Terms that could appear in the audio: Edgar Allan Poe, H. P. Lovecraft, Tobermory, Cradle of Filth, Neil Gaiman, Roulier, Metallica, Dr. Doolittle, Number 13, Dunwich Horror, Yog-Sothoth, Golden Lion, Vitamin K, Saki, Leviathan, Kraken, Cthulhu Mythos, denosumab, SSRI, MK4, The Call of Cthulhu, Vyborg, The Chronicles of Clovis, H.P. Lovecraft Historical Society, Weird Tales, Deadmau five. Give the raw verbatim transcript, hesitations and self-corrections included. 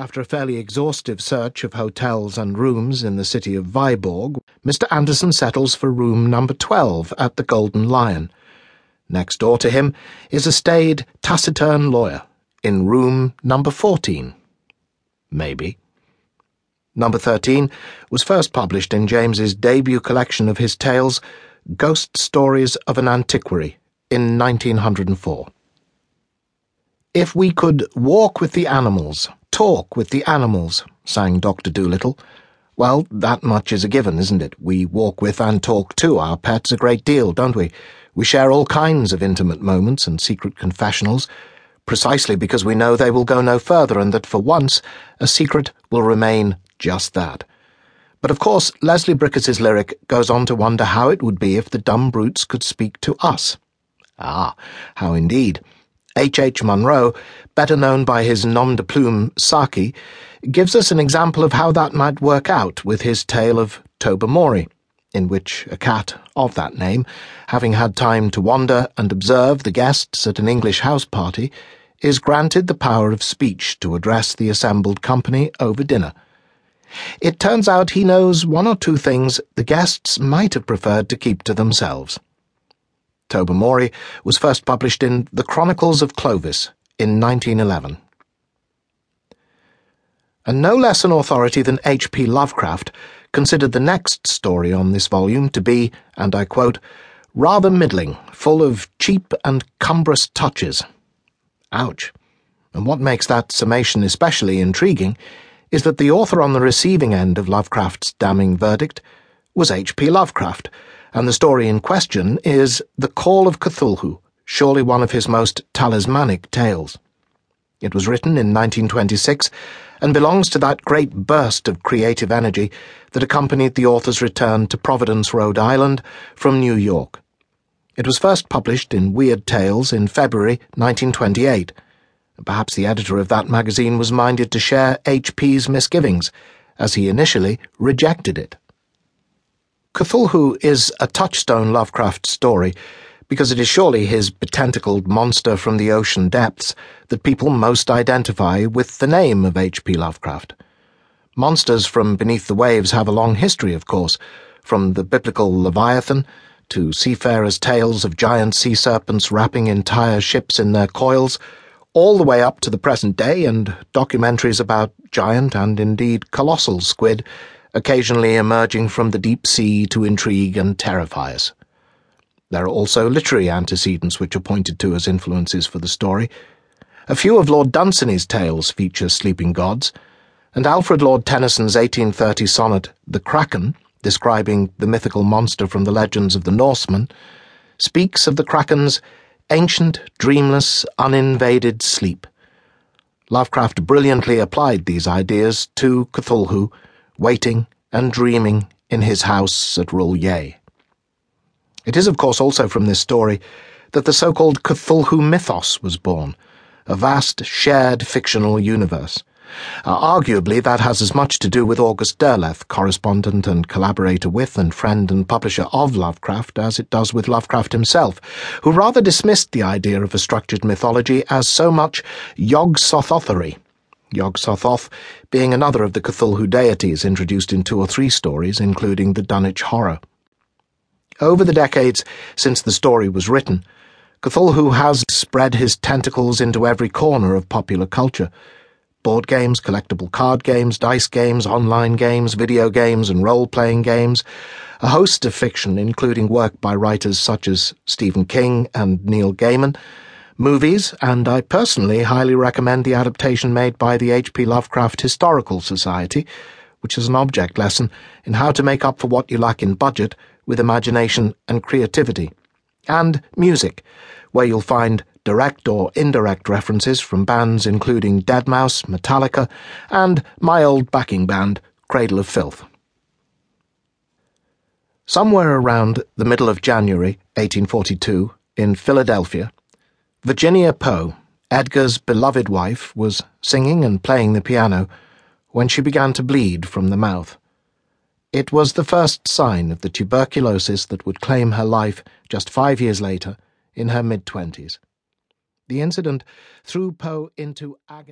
After a fairly exhaustive search of hotels and rooms in the city of Vyborg, Mister Anderson settles for room number twelve at the Golden Lion. Next door to him is a staid, taciturn lawyer in room number fourteen. Maybe. Number thirteen was first published in James's debut collection of his tales, Ghost Stories of an Antiquary, in nineteen oh four. If we could walk with the animals, talk with the animals, sang Doctor Doolittle. Well, that much is a given, isn't it? We walk with and talk to our pets a great deal, don't we? We share all kinds of intimate moments and secret confessionals, precisely because we know they will go no further and that for once a secret will remain just that. But of course, Leslie Brickett's lyric goes on to wonder how it would be if the dumb brutes could speak to us. Ah, how indeed. H H Munro, better known by his nom de plume Saki, gives us an example of how that might work out with his tale of Tobermory, in which a cat of that name, having had time to wander and observe the guests at an English house party, is granted the power of speech to address the assembled company over dinner. It turns out he knows one or two things the guests might have preferred to keep to themselves. Tobermory was first published in The Chronicles of Clovis in nineteen eleven. And no less an authority than H P Lovecraft considered the next story on this volume to be, and I quote, rather middling, full of cheap and cumbrous touches. Ouch. And what makes that summation especially intriguing is that the author on the receiving end of Lovecraft's damning verdict was H P Lovecraft, and the story in question is The Call of Cthulhu, surely one of his most talismanic tales. It was written in nineteen twenty-six and belongs to that great burst of creative energy that accompanied the author's return to Providence, Rhode Island, from New York. It was first published in Weird Tales in February nineteen twenty-eight. Perhaps the editor of that magazine was minded to share H P's misgivings, as he initially rejected it. Cthulhu is a touchstone Lovecraft story because it is surely his betentacled monster from the ocean depths that people most identify with the name of H P Lovecraft. Monsters from beneath the waves have a long history, of course, from the biblical Leviathan to seafarers' tales of giant sea serpents wrapping entire ships in their coils, all the way up to the present day and documentaries about giant and indeed colossal squid occasionally emerging from the deep sea to intrigue and terrify us. There are also literary antecedents which are pointed to as influences for the story. A few of Lord Dunsany's tales feature sleeping gods, and Alfred Lord Tennyson's eighteen thirty sonnet The Kraken, describing the mythical monster from the legends of the Norsemen, speaks of the Kraken's ancient, dreamless, uninvaded sleep. Lovecraft brilliantly applied these ideas to Cthulhu, waiting and dreaming in his house at Roulier. It is, of course, also from this story that the so-called Cthulhu Mythos was born, a vast, shared fictional universe. Uh, arguably, that has as much to do with August Derleth, correspondent and collaborator with and friend and publisher of Lovecraft, as it does with Lovecraft himself, who rather dismissed the idea of a structured mythology as so much Yog-Sothothery. Yog-Sothoth being another of the Cthulhu deities introduced in two or three stories, including the Dunwich Horror. Over the decades since the story was written, Cthulhu has spread his tentacles into every corner of popular culture. Board games, collectible card games, dice games, online games, video games, and role-playing games, a host of fiction, including work by writers such as Stephen King and Neil Gaiman, movies, and I personally highly recommend the adaptation made by the H P Lovecraft Historical Society, which is an object lesson in how to make up for what you lack in budget with imagination and creativity. And music, where you'll find direct or indirect references from bands including Deadmau five, Metallica, and my old backing band, Cradle of Filth. Somewhere around the middle of January eighteen forty-two, in Philadelphia, Virginia Poe, Edgar's beloved wife, was singing and playing the piano when she began to bleed from the mouth. It was the first sign of the tuberculosis that would claim her life just five years later, in her mid-twenties. The incident threw Poe into agony.